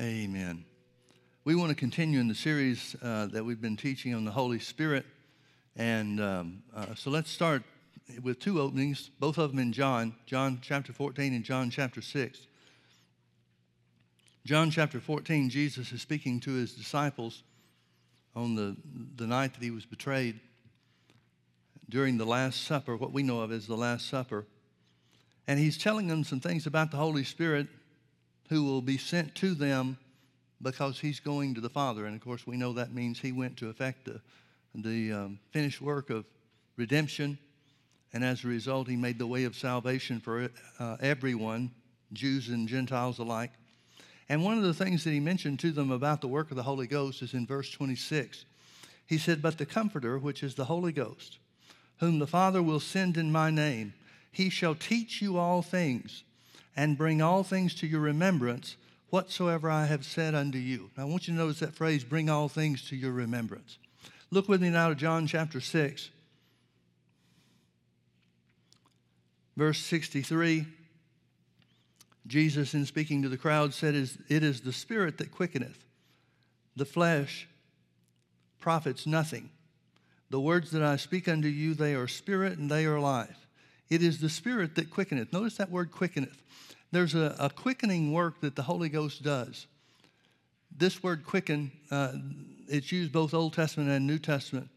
Amen. We want to continue in the series that we've been teaching on the Holy Spirit. And so let's start with two openings, both of them in John chapter 14 and John chapter 6. John chapter 14, Jesus is speaking to his disciples on the night that he was betrayed during the Last Supper, what we know of as the Last Supper. And he's telling them some things about the Holy Spirit who will be sent to them because he's going to the Father. And, of course, we know that means he went to effect the finished work of redemption. And as a result, he made the way of salvation for everyone, Jews and Gentiles alike. And one of the things that he mentioned to them about the work of the Holy Ghost is in verse 26. He said, "But the Comforter, which is the Holy Ghost, whom the Father will send in my name, he shall teach you all things and bring all things to your remembrance, whatsoever I have said unto you." Now, I want you to notice that phrase, bring all things to your remembrance. Look with me now to John chapter 6, verse 63. Jesus, in speaking to the crowd, said, "It is the Spirit that quickeneth. The flesh profits nothing. The words that I speak unto you, they are spirit and they are life. It is the Spirit that quickeneth." Notice that word quickeneth. There's a quickening work that the Holy Ghost does. This word quicken, it's used both Old Testament and New Testament.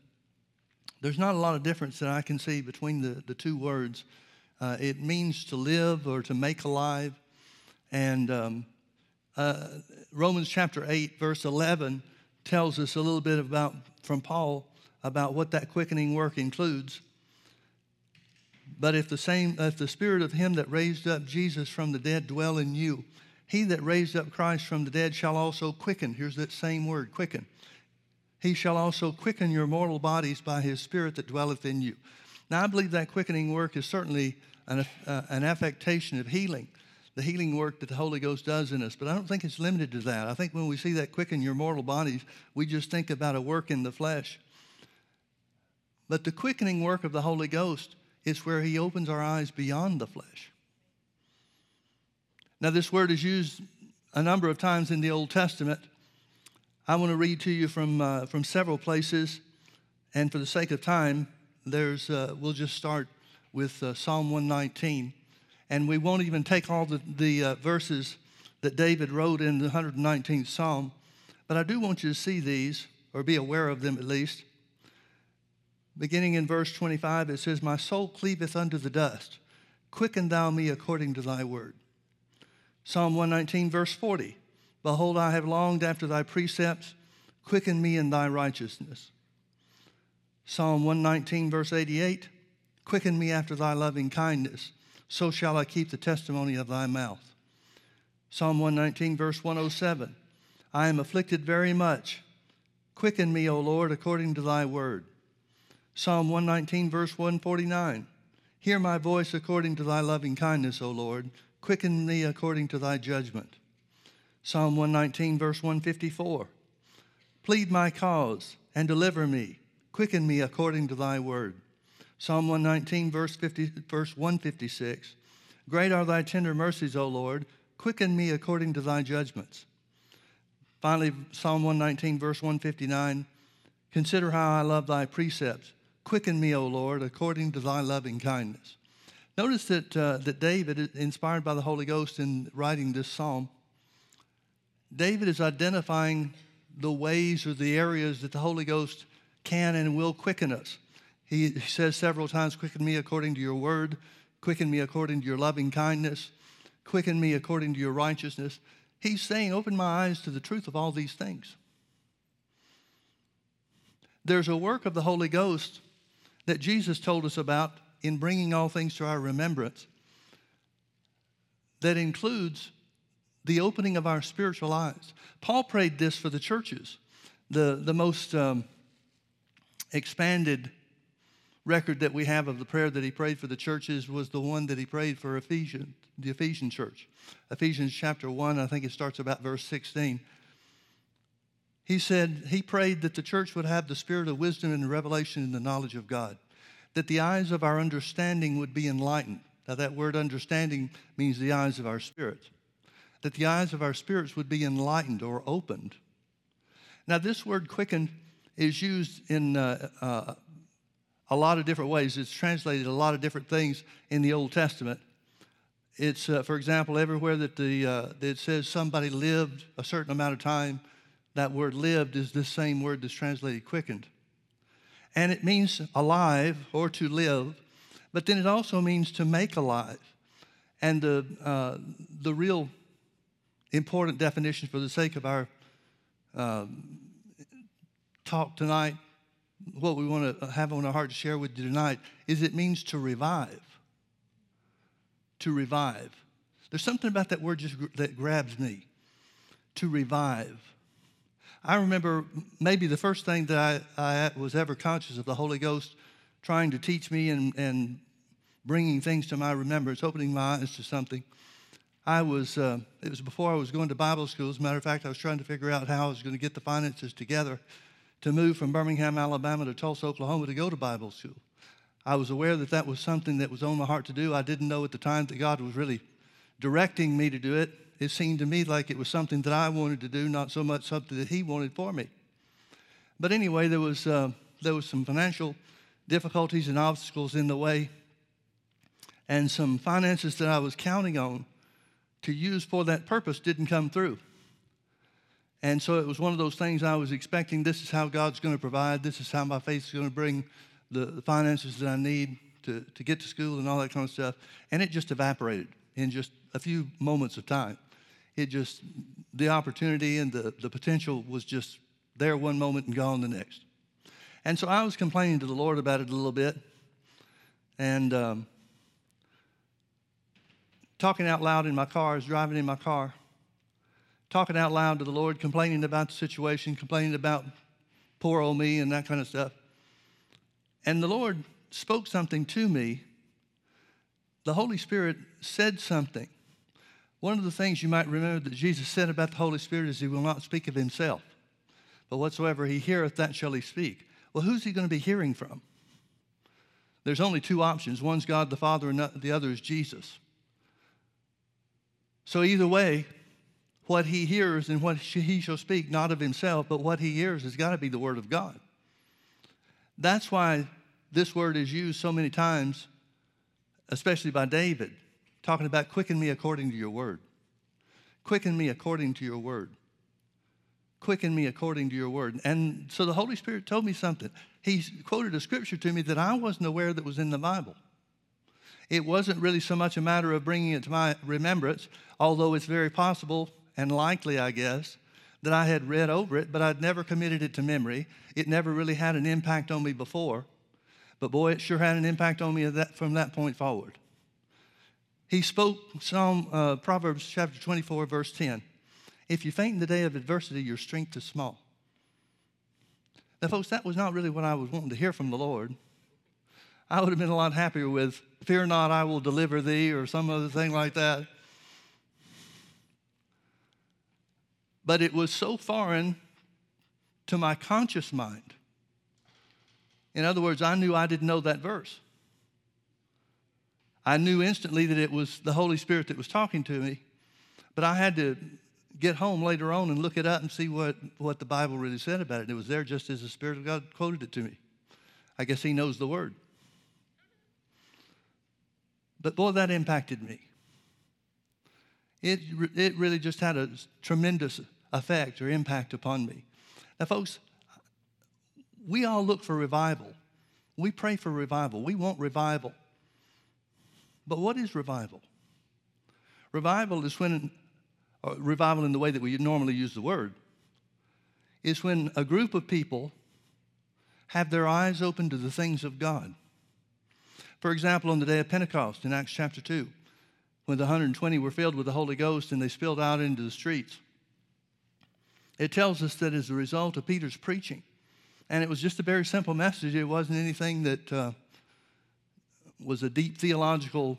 There's not a lot of difference that I can see between the two words. It means to live or to make alive. And Romans chapter 8, verse 11, tells us a little bit about, from Paul, about what that quickening work includes. "But if the Spirit of him that raised up Jesus from the dead dwell in you, he that raised up Christ from the dead shall also quicken." Here's that same word, quicken. "He shall also quicken your mortal bodies by his Spirit that dwelleth in you." Now, I believe that quickening work is certainly an affectation of healing, the healing work that the Holy Ghost does in us. But I don't think it's limited to that. I think when we see that quicken your mortal bodies, we just think about a work in the flesh. But the quickening work of the Holy Ghost is where he opens our eyes beyond the flesh. Now, this word is used a number of times in the Old Testament. I want to read to you from several places. And for the sake of time, we'll just start with Psalm 119. And we won't even take all the verses that David wrote in the 119th Psalm. But I do want you to see these, or be aware of them at least. Beginning in verse 25, it says, "My soul cleaveth unto the dust. Quicken thou me according to thy word." Psalm 119, verse 40. "Behold, I have longed after thy precepts. Quicken me in thy righteousness." Psalm 119, verse 88. "Quicken me after thy loving kindness. So shall I keep the testimony of thy mouth." Psalm 119, verse 107. "I am afflicted very much. Quicken me, O Lord, according to thy word." Psalm 119, verse 149, "Hear my voice according to thy loving kindness, O Lord. Quicken me according to thy judgment." Psalm 119, verse 154, "Plead my cause and deliver me. Quicken me according to thy word." Psalm 119, verse 156, "Great are thy tender mercies, O Lord. Quicken me according to thy judgments." Finally, Psalm 119, verse 159, "Consider how I love thy precepts. Quicken me, O Lord, according to thy loving kindness." Notice that David, inspired by the Holy Ghost in writing this psalm, David is identifying the ways or the areas that the Holy Ghost can and will quicken us. He says several times, "Quicken me according to your word. Quicken me according to your loving kindness. Quicken me according to your righteousness." He's saying, open my eyes to the truth of all these things. There's a work of the Holy Ghost that Jesus told us about in bringing all things to our remembrance that includes the opening of our spiritual eyes. Paul prayed this for the churches. The most expanded record that we have of the prayer that he prayed for the churches was the one that he prayed for the Ephesian church. Ephesians chapter 1, I think it starts about verse 16. He said he prayed that the church would have the spirit of wisdom and revelation in the knowledge of God, that the eyes of our understanding would be enlightened. Now, that word understanding means the eyes of our spirit. that the eyes of our spirits would be enlightened or opened. Now, this word quickened is used in a lot of different ways. It's translated a lot of different things in the Old Testament. It's, for example, everywhere that it says somebody lived a certain amount of time, that word lived is the same word that's translated quickened. And it means alive or to live, but then it also means to make alive. And the real important definition for the sake of our talk tonight, what we want to have on our heart to share with you tonight, is it means to revive. To revive. There's something about that word just that grabs me. To revive. I remember maybe the first thing that I was ever conscious of the Holy Ghost trying to teach me and bringing things to my remembrance, opening my eyes to something. It was before I was going to Bible school. As a matter of fact, I was trying to figure out how I was going to get the finances together to move from Birmingham, Alabama to Tulsa, Oklahoma to go to Bible school. I was aware that that was something that was on my heart to do. I didn't know at the time that God was really directing me to do it. It seemed to me like it was something that I wanted to do, not so much something that He wanted for me. But anyway, there was some financial difficulties and obstacles in the way, and some finances that I was counting on to use for that purpose didn't come through. And so it was one of those things I was expecting. This is how God's going to provide. This is how my faith is going to bring the finances that I need to get to school and all that kind of stuff. And it just evaporated in just a few moments of time. The opportunity and the potential was just there one moment and gone the next. And so I was complaining to the Lord about it a little bit and talking out loud in my car. I was driving in my car, talking out loud to the Lord, complaining about the situation, complaining about poor old me and that kind of stuff. And the Lord spoke something to me. The Holy Spirit said something. One of the things you might remember that Jesus said about the Holy Spirit is He will not speak of Himself, but whatsoever He heareth, that shall He speak. Well, who's He going to be hearing from? There's only two options. One's God the Father and the other is Jesus. So either way, what He hears and what He shall speak, not of Himself, but what He hears has got to be the Word of God. That's why this word is used so many times, especially by David, talking about quicken me according to your word. Quicken me according to your word. Quicken me according to your word. And so the Holy Spirit told me something. He quoted a scripture to me that I wasn't aware that was in the Bible. It wasn't really so much a matter of bringing it to my remembrance, although it's very possible and likely, I guess, that I had read over it, but I'd never committed it to memory. It never really had an impact on me before. But boy, it sure had an impact on me from that point forward. He spoke Proverbs chapter 24, verse 10. If you faint in the day of adversity, your strength is small. Now, folks, that was not really what I was wanting to hear from the Lord. I would have been a lot happier with, fear not, I will deliver thee, or some other thing like that. But it was so foreign to my conscious mind. In other words, I knew I didn't know that verse. I knew instantly that it was the Holy Spirit that was talking to me, but I had to get home later on and look it up and see what the Bible really said about it. And it was there just as the Spirit of God quoted it to me. I guess He knows the word. But boy, that impacted me. It really just had a tremendous effect or impact upon me. Now, folks, we all look for revival. We pray for revival. We want revival. But what is revival? Revival is revival in the way that we normally use the word, is when a group of people have their eyes open to the things of God. For example, on the day of Pentecost in Acts chapter 2, when the 120 were filled with the Holy Ghost and they spilled out into the streets. It tells us that as a result of Peter's preaching, and it was just a very simple message. It wasn't anything that was a deep theological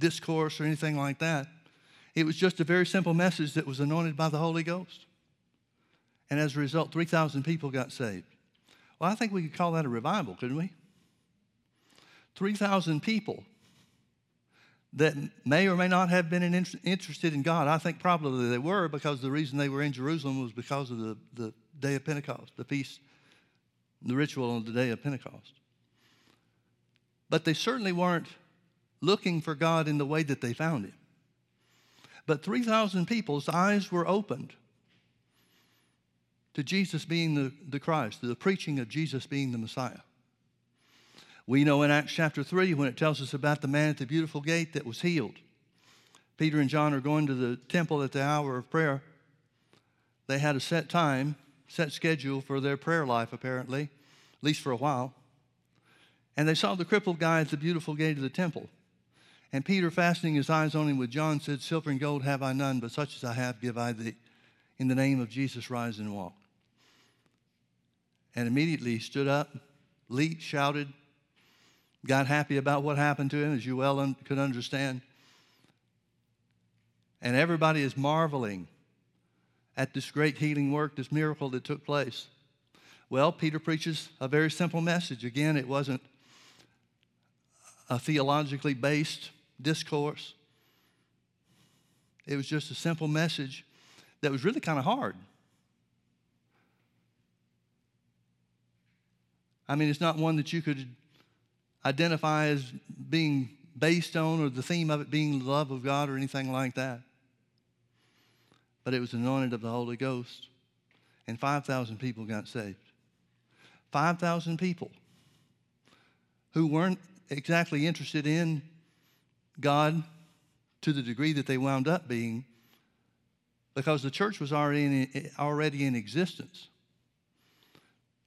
discourse or anything like that. It was just a very simple message that was anointed by the Holy Ghost. And as a result, 3,000 people got saved. Well, I think we could call that a revival, couldn't we? 3,000 people that may or may not have been interested in God. I think probably they were, because the reason they were in Jerusalem was because of the day of Pentecost, the feast, the ritual on the day of Pentecost. But they certainly weren't looking for God in the way that they found him. But 3,000 people's eyes were opened to Jesus being the Christ, to the preaching of Jesus being the Messiah. We know in Acts chapter 3, when it tells us about the man at the beautiful gate that was healed. Peter and John are going to the temple at the hour of prayer. They had a set time, set schedule for their prayer life, apparently, at least for a while. And they saw the crippled guy at the beautiful gate of the temple. And Peter, fastening his eyes on him with John, said, "Silver and gold have I none, but such as I have give I thee. In the name of Jesus, rise and walk." And immediately he stood up, leaped, shouted, got happy about what happened to him, as you well could understand. And everybody is marveling at this great healing work, this miracle that took place. Well, Peter preaches a very simple message. Again, it wasn't a theologically based discourse. It was just a simple message that was really kind of hard. I mean, it's not one that you could identify as being based on, or the theme of it being the love of God or anything like that. But it was anointed of the Holy Ghost, and 5,000 people got saved. 5,000 people who weren't exactly interested in God to the degree that they wound up being, because the church was already in existence.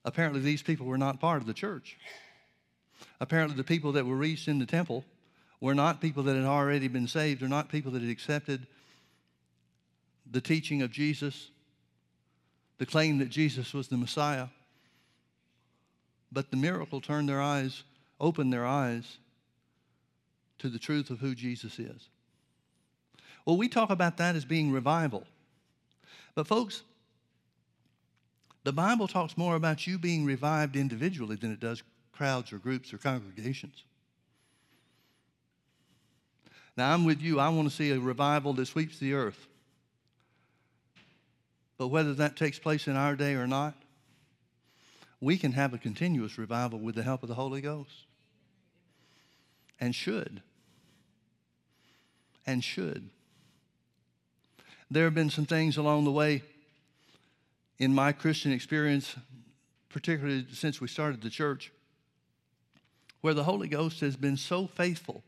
Apparently, these people were not part of the church. Apparently, the people that were reached in the temple were not people that had already been saved, or not people that had accepted the teaching of Jesus, the claim that Jesus was the Messiah. But the miracle turned their eyes, opened their eyes to the truth of who Jesus is. Well, we talk about that as being revival. But folks, the Bible talks more about you being revived individually than it does crowds or groups or congregations. Now, I'm with you. I want to see a revival that sweeps the earth. But whether that takes place in our day or not, we can have a continuous revival with the help of the Holy Ghost. And should. And should. There have been some things along the way in my Christian experience, particularly since we started the church, where the Holy Ghost has been so faithful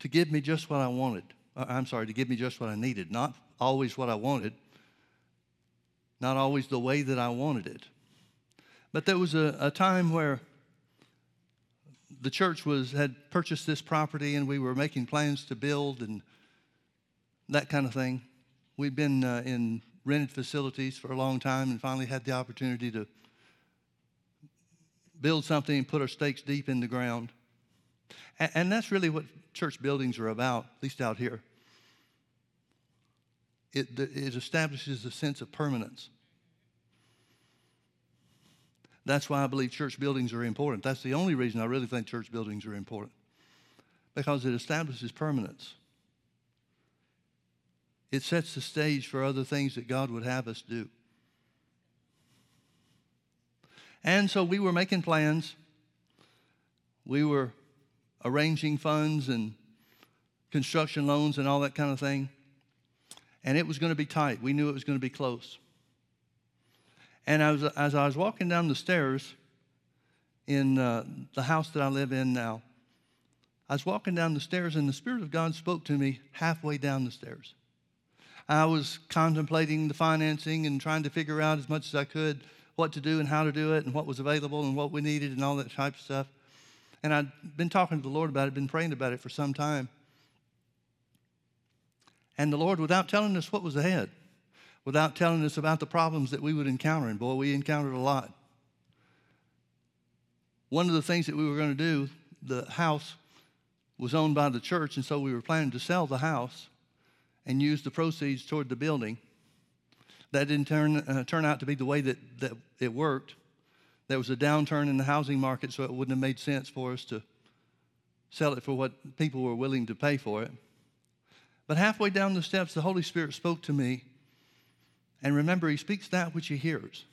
to give me just what I wanted. To give me just what I needed. Not always what I wanted. Not always the way that I wanted it. But there was a time where the church had purchased this property, and we were making plans to build and that kind of thing. We've been in rented facilities for a long time, and finally had the opportunity to build something and put our stakes deep in the ground. And that's really what church buildings are about, at least out here. It establishes a sense of permanence. That's why I believe church buildings are important. That's the only reason I really think church buildings are important, because it establishes permanence. It sets the stage for other things that God would have us do. And so we were making plans. We were arranging funds and construction loans and all that kind of thing. And it was going to be tight. We knew it was going to be close. And as I was walking down the stairs in the house that I live in now, I was walking down the stairs, and the Spirit of God spoke to me halfway down the stairs. I was contemplating the financing and trying to figure out as much as I could what to do and how to do it and what was available and what we needed and all that type of stuff. And I'd been talking to the Lord about it, been praying about it for some time. And the Lord, without telling us what was ahead, without telling us about the problems that we would encounter, and boy, we encountered a lot. One of the things that we were going to do, the house was owned by the church, and so we were planning to sell the house and use the proceeds toward the building. That didn't turn out to be the way that it worked. There was a downturn in the housing market, so it wouldn't have made sense for us to sell it for what people were willing to pay for it. But halfway down the steps, the Holy Spirit spoke to me. And remember, he speaks that which he hears.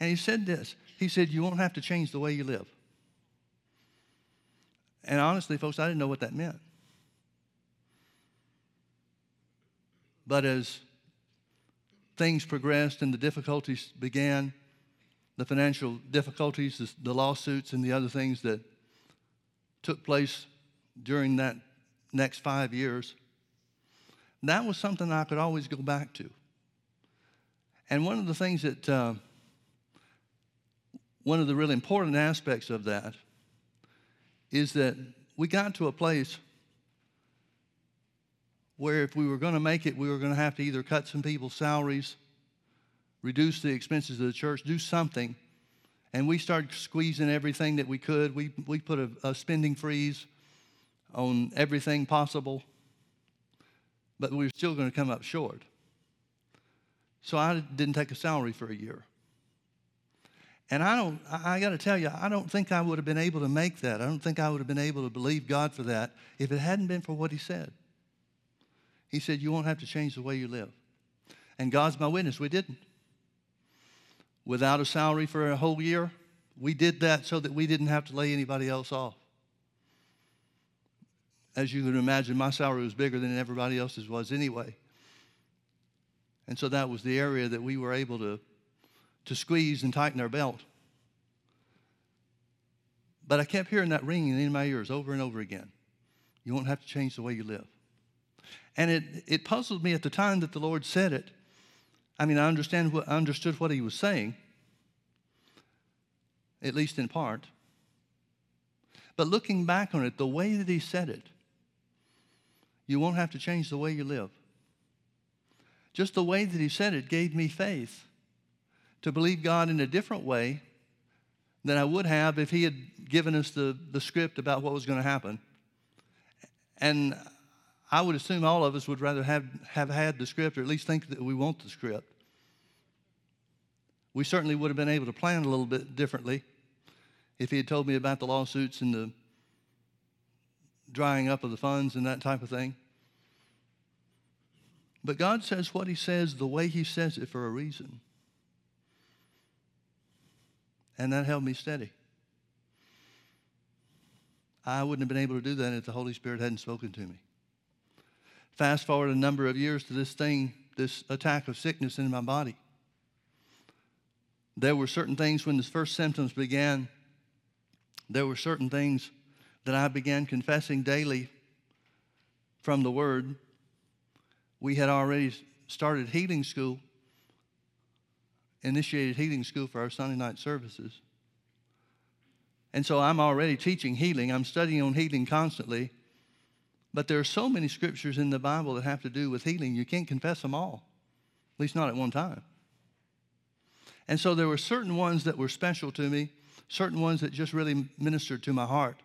And he said this. He said, you won't have to change the way you live. And honestly, folks, I didn't know what that meant. But as things progressed and the difficulties began, the financial difficulties, the lawsuits, and the other things that took place during that next 5 years, that was something I could always go back to. And one of the things that, one of the really important aspects of that is that we got to a place where if we were going to make it, we were going to have to either cut some people's salaries, reduce the expenses of the church, do something. And we started squeezing everything that we could. We put a spending freeze on everything possible, but we were still going to come up short. So I didn't take a salary for a year. And I got to tell you, I don't think I would have been able to make that. I don't think I would have been able to believe God for that if it hadn't been for what he said. He said, you won't have to change the way you live. And God's my witness, we didn't. Without a salary for a whole year, we did that so that we didn't have to lay anybody else off. As you can imagine, my salary was bigger than everybody else's was anyway. And so that was the area that we were able to squeeze and tighten our belt. But I kept hearing that ringing in my ears over and over again. You won't have to change the way you live. And it puzzled me at the time that the Lord said it. I mean, I understood what he was saying, at least in part. But looking back on it, the way that he said it, you won't have to change the way you live. Just the way that he said it gave me faith to believe God in a different way than I would have if he had given us the script about what was going to happen. And I would assume all of us would rather have had the script, or at least think that we want the script. We certainly would have been able to plan a little bit differently if he had told me about the lawsuits and the drying up of the funds and that type of thing. But God says what he says the way he says it for a reason. And that held me steady. I wouldn't have been able to do that if the Holy Spirit hadn't spoken to me. Fast forward a number of years to this attack of sickness in my body. There were certain things when the first symptoms began, there were certain things that I began confessing daily from the Word. We had already started healing school, initiated healing school for our Sunday night services. And so I'm already teaching healing. I'm studying on healing constantly. But there are so many scriptures in the Bible that have to do with healing, you can't confess them all, at least not at one time. And so there were certain ones that were special to me, certain ones that just really ministered to my heart.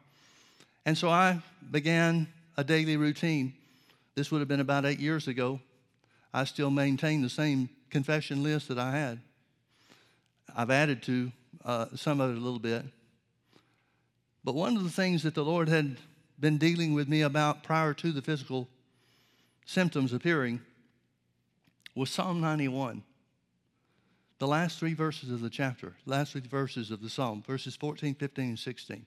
And so I began a daily routine. This would have been about 8 years ago. I still maintain the same confession list that I had. I've added to some of it a little bit. But one of the things that the Lord had been dealing with me about prior to the physical symptoms appearing was Psalm 91. The last three verses of the chapter, last three verses of the Psalm, verses 14, 15, and 16.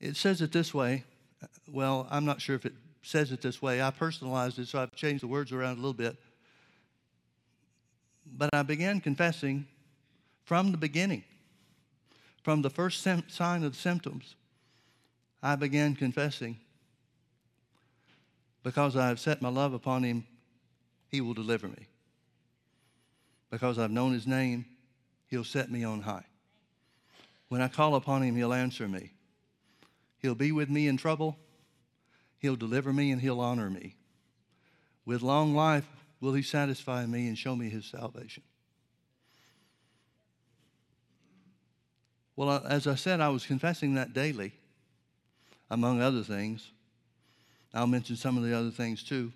It says it this way. Well, I'm not sure if it says it this way. I personalized it, so I've changed the words around a little bit. But I began confessing from the beginning, from the first sign of the symptoms, I began confessing, because I have set my love upon him, he will deliver me. Because I've known his name, he'll set me on high. When I call upon him, he'll answer me. He'll be with me in trouble. He'll deliver me and he'll honor me. With long life will he satisfy me and show me his salvation. Well, as I said, I was confessing that daily, among other things. I'll mention some of the other things too.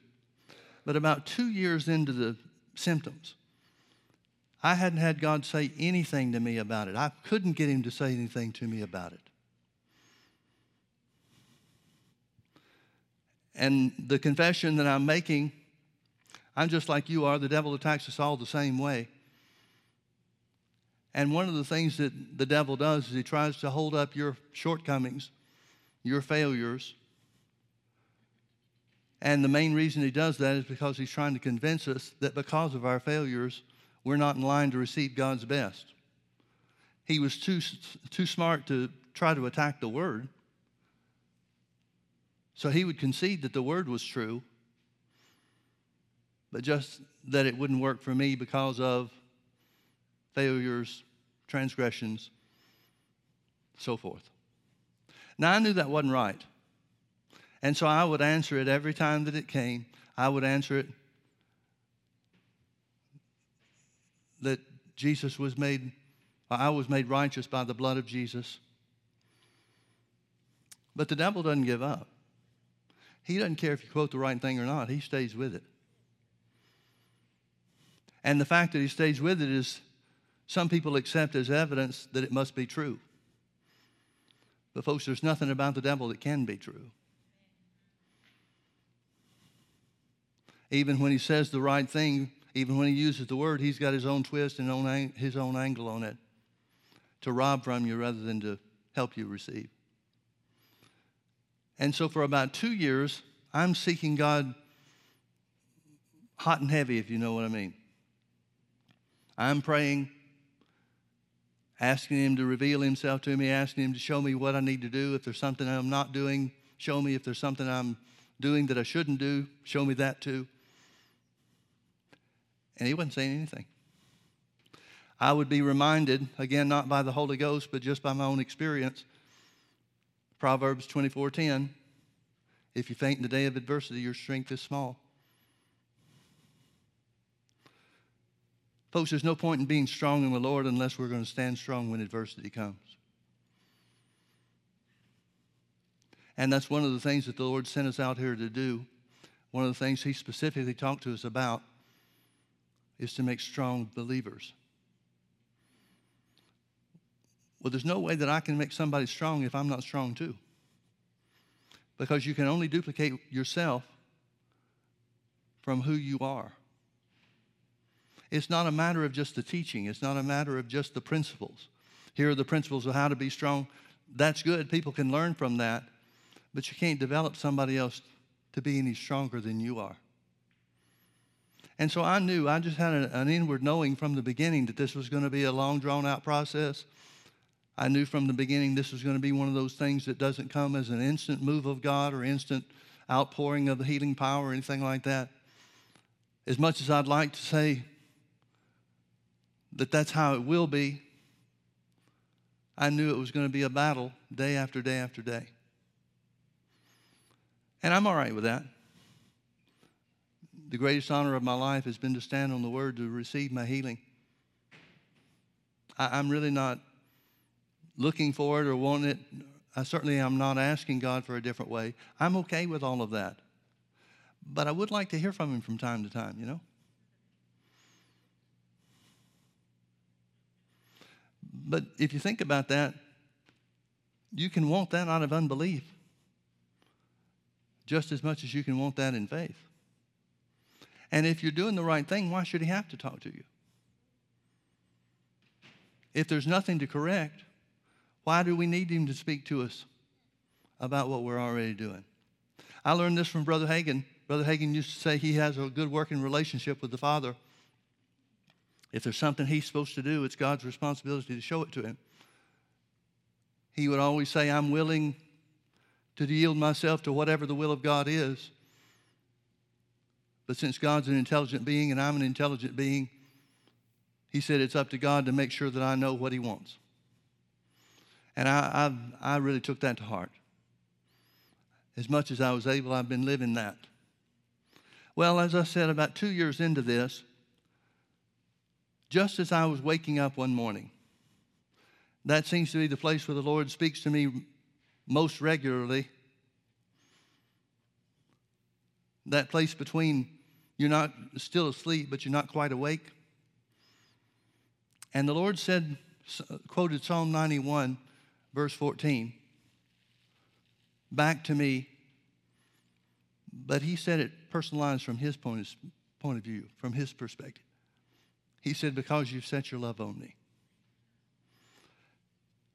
But about 2 years into the symptoms, I hadn't had God say anything to me about it. I couldn't get him to say anything to me about it. And the confession that I'm making, I'm just like you are. The devil attacks us all the same way. And one of the things that the devil does is he tries to hold up your shortcomings, your failures. And the main reason he does that is because he's trying to convince us that because of our failures, we're not in line to receive God's best. He was too smart to try to attack the Word. So he would concede that the Word was true, but just that it wouldn't work for me because of failures, transgressions, so forth. Now, I knew that wasn't right. And so I would answer it every time that it came. I would answer it that Jesus was made, or I was made righteous by the blood of Jesus. But the devil doesn't give up. He doesn't care if you quote the right thing or not. He stays with it. And the fact that he stays with it is some people accept as evidence that it must be true. But folks, there's nothing about the devil that can be true. Even when he says the right thing, even when he uses the word, he's got his own twist and his own angle on it to rob from you rather than to help you receive. And so for about 2 years, I'm seeking God hot and heavy, if you know what I mean. I'm praying, asking Him to reveal Himself to me, asking Him to show me what I need to do. If there's something I'm not doing, show me. If there's something I'm doing that I shouldn't do, show me that too. And He wasn't saying anything. I would be reminded, again, not by the Holy Ghost, but just by my own experience, Proverbs 24:10, if you faint in the day of adversity, your strength is small. Folks, there's no point in being strong in the Lord unless we're going to stand strong when adversity comes. And that's one of the things that the Lord sent us out here to do. One of the things He specifically talked to us about is to make strong believers. Well, there's no way that I can make somebody strong if I'm not strong too. Because you can only duplicate yourself from who you are. It's not a matter of just the teaching. It's not a matter of just the principles. Here are the principles of how to be strong. That's good. People can learn from that. But you can't develop somebody else to be any stronger than you are. And so I knew, I just had an inward knowing from the beginning that this was going to be a long, drawn-out process. I knew from the beginning this was going to be one of those things that doesn't come as an instant move of God or instant outpouring of the healing power or anything like that. As much as I'd like to say that that's how it will be, I knew it was going to be a battle day after day after day. And I'm all right with that. The greatest honor of my life has been to stand on the Word to receive my healing. I'm really not looking for it or wanting it. I certainly am not asking God for a different way. I'm okay with all of that. But I would like to hear from Him from time to time, you know. But if you think about that, you can want that out of unbelief just as much as you can want that in faith. And if you're doing the right thing, why should He have to talk to you? If there's nothing to correct, why do we need Him to speak to us about what we're already doing? I learned this from Brother Hagin. Brother Hagin used to say he has a good working relationship with the Father. If there's something He's supposed to do, it's God's responsibility to show it to Him. He would always say, I'm willing to yield myself to whatever the will of God is. But since God's an intelligent being and I'm an intelligent being, he said it's up to God to make sure that I know what He wants. And I really took that to heart. As much as I was able, I've been living that. Well, as I said, about 2 years into this, just as I was waking up one morning, that seems to be the place where the Lord speaks to me most regularly. That place between you're not still asleep, but you're not quite awake. And the Lord said, quoted Psalm 91, verse 14, back to me But he said it personalized from his point of view, from his perspective. He said, because you've set your love on me.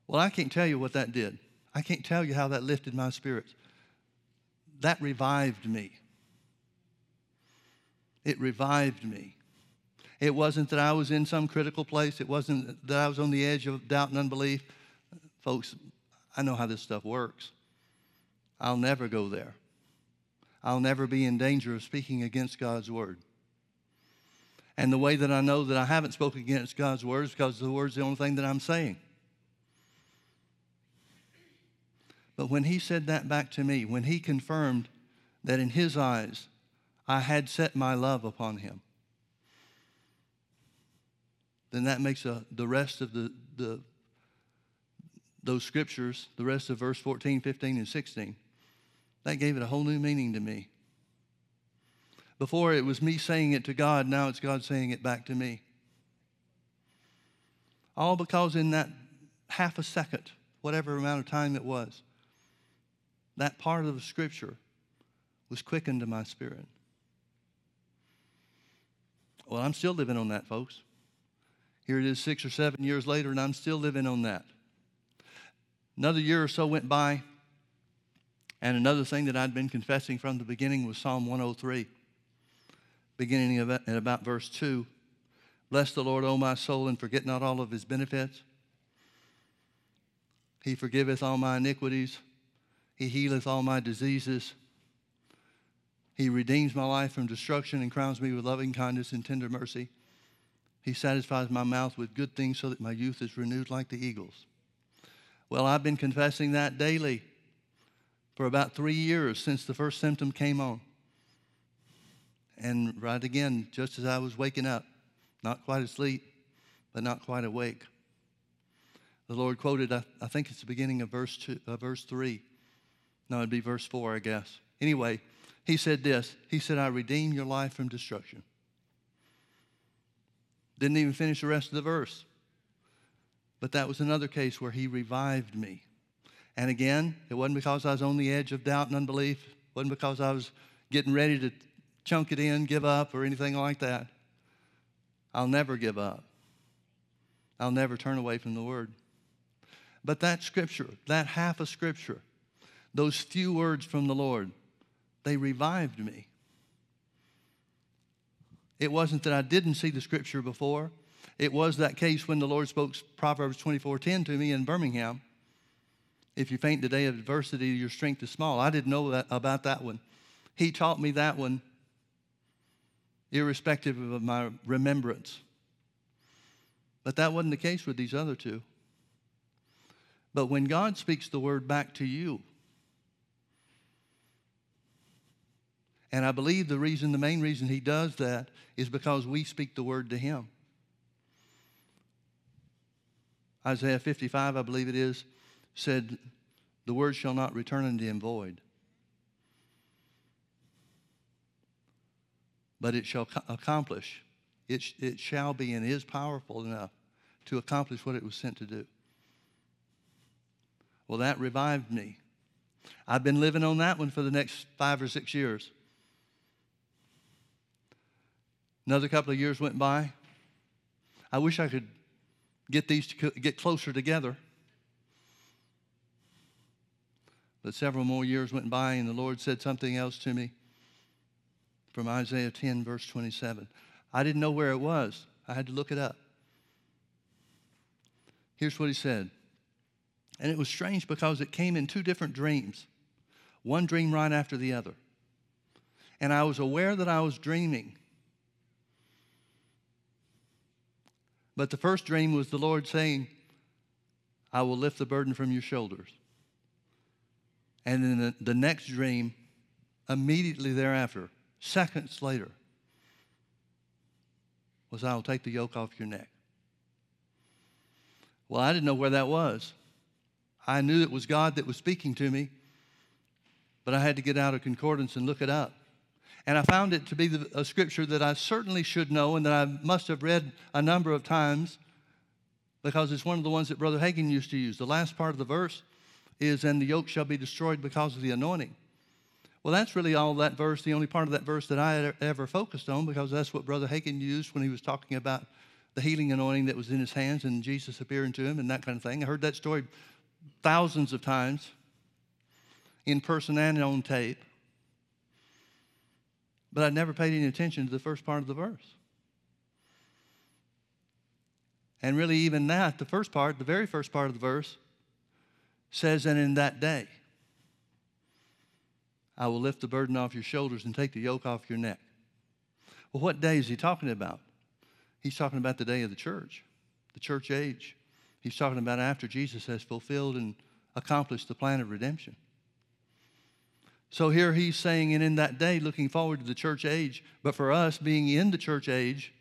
Well, I can't tell you what that did. I can't tell you how that lifted my spirits. That revived me. It revived me. It wasn't that I was in some critical place. It wasn't that I was on the edge of doubt and unbelief. Folks, I know how this stuff works. I'll never go there. I'll never be in danger of speaking against God's word. And the way that I know that I haven't spoken against God's word is because the word's the only thing that I'm saying. But when he said that back to me, when he confirmed that in his eyes I had set my love upon him, then that makes the rest of those scriptures, the rest of verse 14, 15, and 16, that gave it a whole new meaning to me. Before it was me saying it to God, now it's God saying it back to me. All because in that half a second, whatever amount of time it was, that part of the scripture was quickened to my spirit. Well, I'm still living on that, folks. Here it is 6 or 7 years later, and I'm still living on that. Another year or so went by, and another thing that I'd been confessing from the beginning was Psalm 103, beginning at about verse 2. Bless the Lord, O my soul, and forget not all of his benefits. He forgiveth all my iniquities. He healeth all my diseases. He redeems my life from destruction and crowns me with loving kindness and tender mercy. He satisfies my mouth with good things so that my youth is renewed like the eagles. Well, I've been confessing that daily for about 3 years since the first symptom came on. And right again, just as I was waking up, not quite asleep, but not quite awake, the Lord quoted, I think it's the beginning of verse 3. No, it'd be verse 4, I guess. Anyway, he said this. He said, I redeem your life from destruction. Didn't even finish the rest of the verse. But that was another case where he revived me. And again, it wasn't because I was on the edge of doubt and unbelief. It wasn't because I was getting ready to chunk it in, give up, or anything like that. I'll never give up. I'll never turn away from the word. But that scripture, that half of scripture, those few words from the Lord, they revived me. It wasn't that I didn't see the scripture before. It was that case when the Lord spoke Proverbs 24:10 to me in Birmingham. If you faint the day of adversity, your strength is small. I didn't know about that one. He taught me that one irrespective of my remembrance. But that wasn't the case with these other two. But when God speaks the word back to you, and I believe the main reason he does that is because we speak the word to him. Isaiah 55, I believe it is, said, the word shall not return unto him void, but it shall accomplish. It shall be and is powerful enough to accomplish what it was sent to do. Well, that revived me. I've been living on that one for the next 5 or 6 years. Another couple of years went by. I wish I could get these to get closer together. But several more years went by, and the Lord said something else to me from Isaiah 10, verse 27. I didn't know where it was. I had to look it up. Here's what he said. And it was strange because it came in two different dreams, one dream right after the other. And I was aware that I was dreaming. But the first dream was the Lord saying, I will lift the burden from your shoulders. And then the next dream, immediately thereafter, seconds later, was I will take the yoke off your neck. Well, I didn't know where that was. I knew it was God that was speaking to me, but I had to get out of concordance and look it up. And I found it to be a scripture that I certainly should know and that I must have read a number of times because it's one of the ones that Brother Hagin used to use. The last part of the verse is, and the yoke shall be destroyed because of the anointing. Well, that's really all that verse, the only part of that verse that I had ever focused on, because that's what Brother Hagin used when he was talking about the healing anointing that was in his hands and Jesus appearing to him and that kind of thing. I heard that story thousands of times in person and on tape, but I never paid any attention to the first part of the verse. And really even now, the first part, the very first part of the verse says, and in that day, I will lift the burden off your shoulders and take the yoke off your neck. Well, what day is he talking about? He's talking about the day of the church age. He's talking about after Jesus has fulfilled and accomplished the plan of redemption. So here he's saying, and in that day, looking forward to the church age. But for us, being in the church age,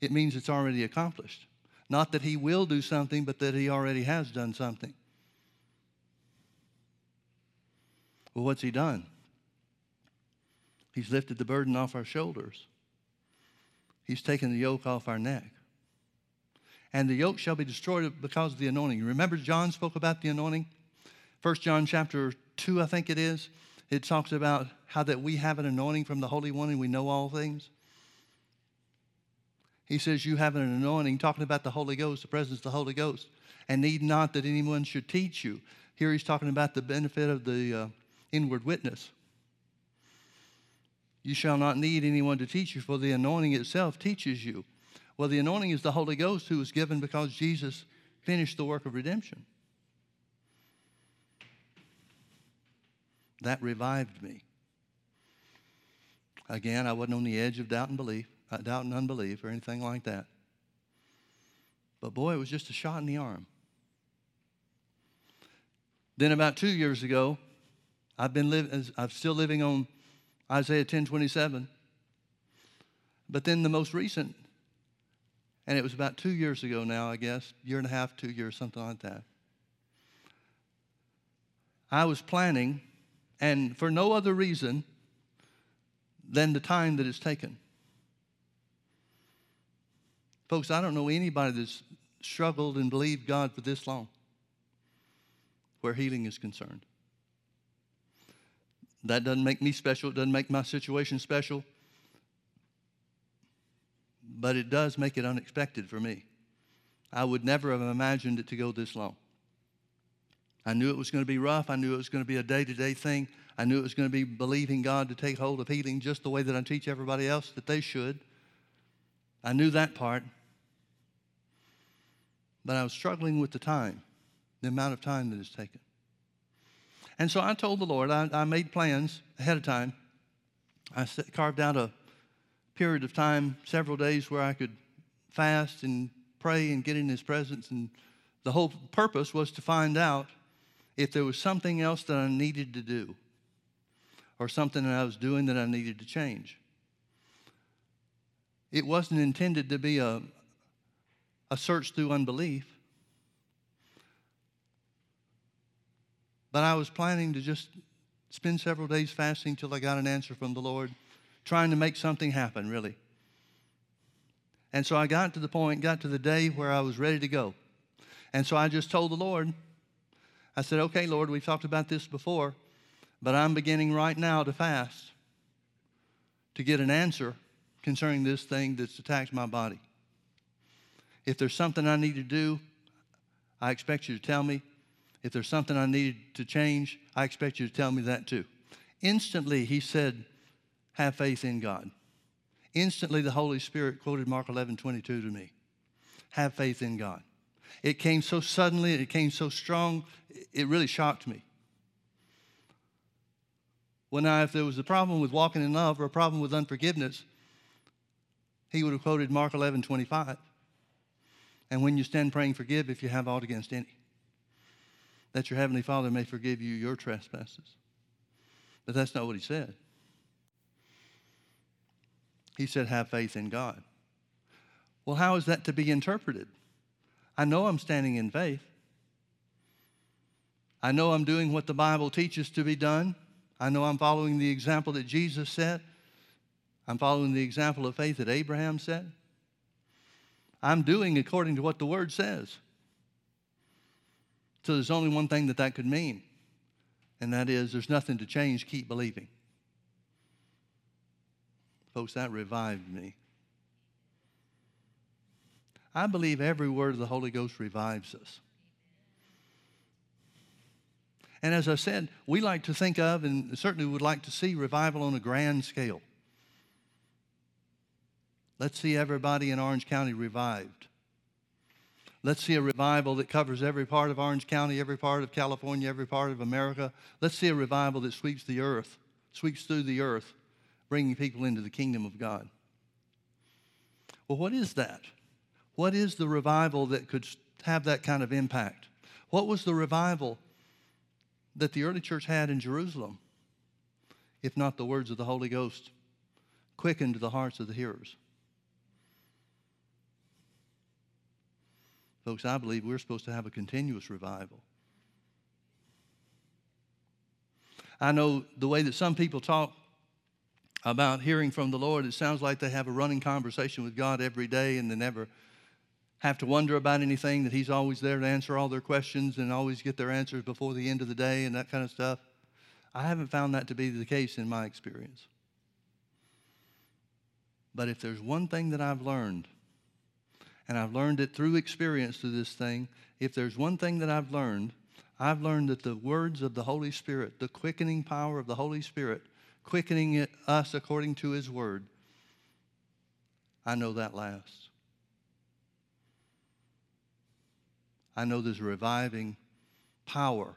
it means it's already accomplished. Not that he will do something, but that he already has done something. Well, what's he done? He's lifted the burden off our shoulders. He's taken the yoke off our neck. And the yoke shall be destroyed because of the anointing. Remember John spoke about the anointing? 1 John chapter 2, I think it is. It talks about how that we have an anointing from the Holy One and we know all things. He says you have an anointing, talking about the Holy Ghost, the presence of the Holy Ghost, and need not that anyone should teach you. Here he's talking about the benefit of the inward witness. You shall not need anyone to teach you, for the anointing itself teaches you. Well, the anointing is the Holy Ghost who was given because Jesus finished the work of redemption. That revived me. Again, I wasn't on the edge of doubt and unbelief or anything like that. But boy, it was just a shot in the arm. Then about 2 years ago, I'm still living on Isaiah 10:27. But then the most recent, and it was about 2 years ago now, I guess, year and a half, 2 years, something like that. I was planning, and for no other reason than the time that it's taken. Folks, I don't know anybody that's struggled and believed God for this long where healing is concerned. That doesn't make me special. It doesn't make my situation special. But it does make it unexpected for me. I would never have imagined it to go this long. I knew it was going to be rough. I knew it was going to be a day-to-day thing. I knew it was going to be believing God to take hold of healing just the way that I teach everybody else that they should. I knew that part. But I was struggling with the time, the amount of time that it's taken. And so I told the Lord, I made plans ahead of time. I carved out a period of time, several days, where I could fast and pray and get in His presence. And the whole purpose was to find out if there was something else that I needed to do or something that I was doing that I needed to change. It wasn't intended to be a search through unbelief. But I was planning to just spend several days fasting till I got an answer from the Lord, trying to make something happen, really. And so I got to the point, got to the day where I was ready to go. And so I just told the Lord, I said, okay, Lord, we've talked about this before, but I'm beginning right now to fast to get an answer concerning this thing that's attacked my body. If there's something I need to do, I expect you to tell me. If there's something I needed to change, I expect you to tell me that too. Instantly, he said, have faith in God. Instantly, the Holy Spirit quoted Mark 11:22 to me. Have faith in God. It came so suddenly, it came so strong, it really shocked me. Well, now, if there was a problem with walking in love or a problem with unforgiveness, he would have quoted Mark 11:25. And when you stand praying, forgive if you have aught against any, that your heavenly Father may forgive you your trespasses. But that's not what he said. He said, have faith in God. Well, how is that to be interpreted? I know I'm standing in faith. I know I'm doing what the Bible teaches to be done. I know I'm following the example that Jesus set. I'm following the example of faith that Abraham set. I'm doing according to what the Word says. So there's only one thing that could mean, and that is there's nothing to change. Keep believing. Folks, that revived me. I believe every word of the Holy Ghost revives us. And as I said, we like to think of and certainly would like to see revival on a grand scale. Let's see everybody in Orange County revived. Let's see a revival that covers every part of Orange County, every part of California, every part of America. Let's see a revival that sweeps the earth, sweeps through the earth, bringing people into the kingdom of God. Well, what is that? What is the revival that could have that kind of impact? What was the revival that the early church had in Jerusalem, if not the words of the Holy Ghost quickened the hearts of the hearers? Folks, I believe we're supposed to have a continuous revival. I know the way that some people talk about hearing from the Lord, it sounds like they have a running conversation with God every day and they never have to wonder about anything, that He's always there to answer all their questions and always get their answers before the end of the day and that kind of stuff. I haven't found that to be the case in my experience. But if there's one thing that I've learned, and I've learned it through experience through this thing, if there's one thing that I've learned that the words of the Holy Spirit, the quickening power of the Holy Spirit, quickening us according to His word, I know that lasts. I know there's a reviving power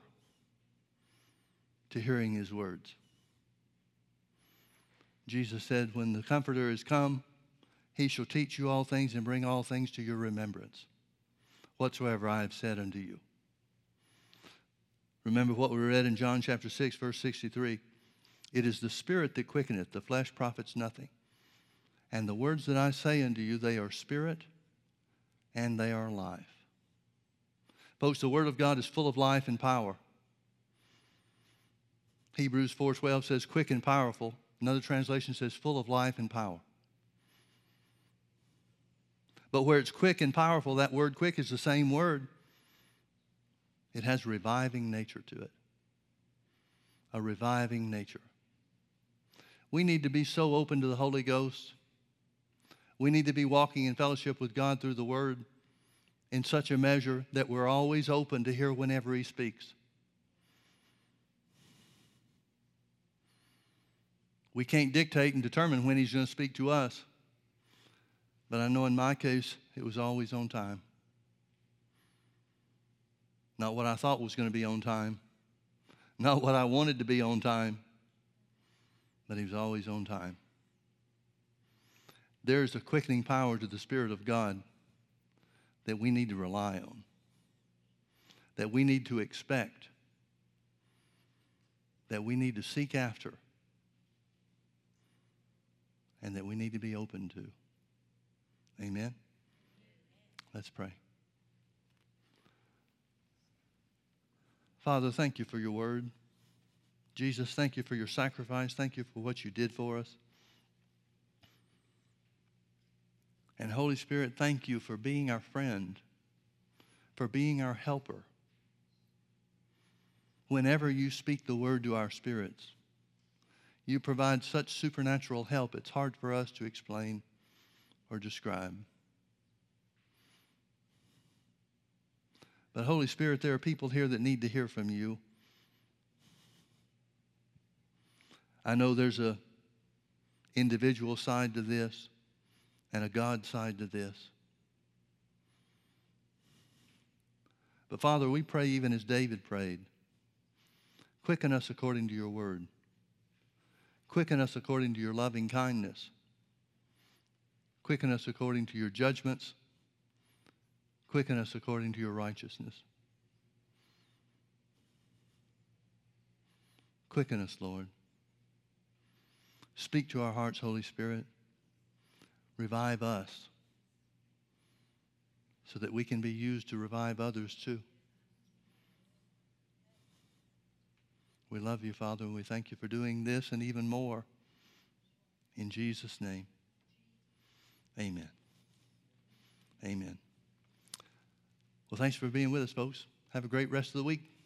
to hearing His words. Jesus said, when the Comforter is come, He shall teach you all things and bring all things to your remembrance, whatsoever I have said unto you. Remember what we read in John chapter 6, verse 63. It is the Spirit that quickeneth, the flesh profits nothing. And the words that I say unto you, they are spirit and they are life. Folks, the Word of God is full of life and power. Hebrews 4:12 says, quick and powerful. Another translation says, full of life and power. But where it's quick and powerful, that word quick is the same word. It has a reviving nature to it. A reviving nature. We need to be so open to the Holy Ghost. We need to be walking in fellowship with God through the Word in such a measure that we're always open to hear whenever He speaks. We can't dictate and determine when He's going to speak to us. But I know in my case, it was always on time. Not what I thought was going to be on time. Not what I wanted to be on time. But He was always on time. There is a quickening power to the Spirit of God that we need to rely on, that we need to expect, that we need to seek after, and that we need to be open to. Amen? Let's pray. Father, thank You for Your word. Jesus, thank You for Your sacrifice. Thank You for what You did for us. And Holy Spirit, thank You for being our friend, for being our helper. Whenever You speak the word to our spirits, You provide such supernatural help, it's hard for us to explain or describe. But Holy Spirit, there are people here that need to hear from You. I know there's an individual side to this and a God side to this. But Father, we pray even as David prayed, quicken us according to Your word. Quicken us according to Your loving kindness. Quicken us according to Your judgments. Quicken us according to Your righteousness. Quicken us, Lord. Speak to our hearts, Holy Spirit. Revive us so that we can be used to revive others too. We love You, Father, and we thank You for doing this and even more. In Jesus' name, amen. Amen. Well, thanks for being with us, folks. Have a great rest of the week.